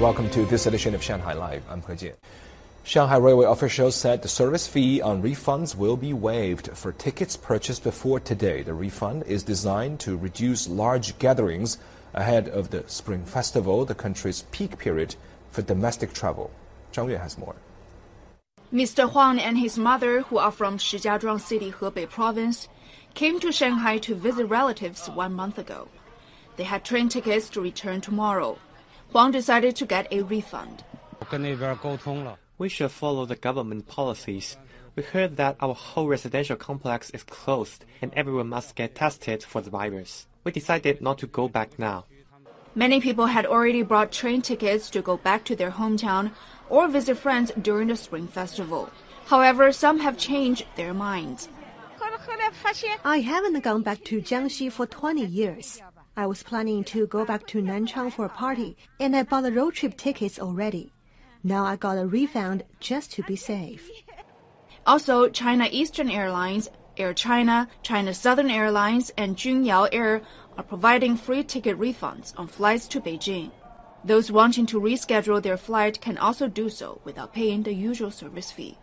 and welcome to this edition of Shanghai Live. I'm He Jie. Shanghai Railway officials said the service fee on refunds will be waived for tickets purchased before today. The refund is designed to reduce large gatherings ahead of the Spring Festival, the country's peak period for domestic travel. Zhang Yue has more. Mr. Huang and his mother, who are from Shijiazhuang City, Hebei Province, came to Shanghai to visit relatives 1 month ago. They had train tickets to return tomorrow. Huang decided to get a refund. We should follow the government policies. We heard that our whole residential complex is closed and everyone must get tested for the virus. We decided not to go back now. Many people had already bought train tickets to go back to their hometown or visit friends during the Spring Festival. However, some have changed their minds. I haven't gone back to Jiangxi for 20 years. I was planning to go back to Nanchang for a party, and I bought the road trip tickets already. Now I got a refund just to be safe. Also, China Eastern Airlines, Air China, China Southern Airlines, and Junyao Air are providing free ticket refunds on flights to Beijing. Those wanting to reschedule their flight can also do so without paying the usual service fee.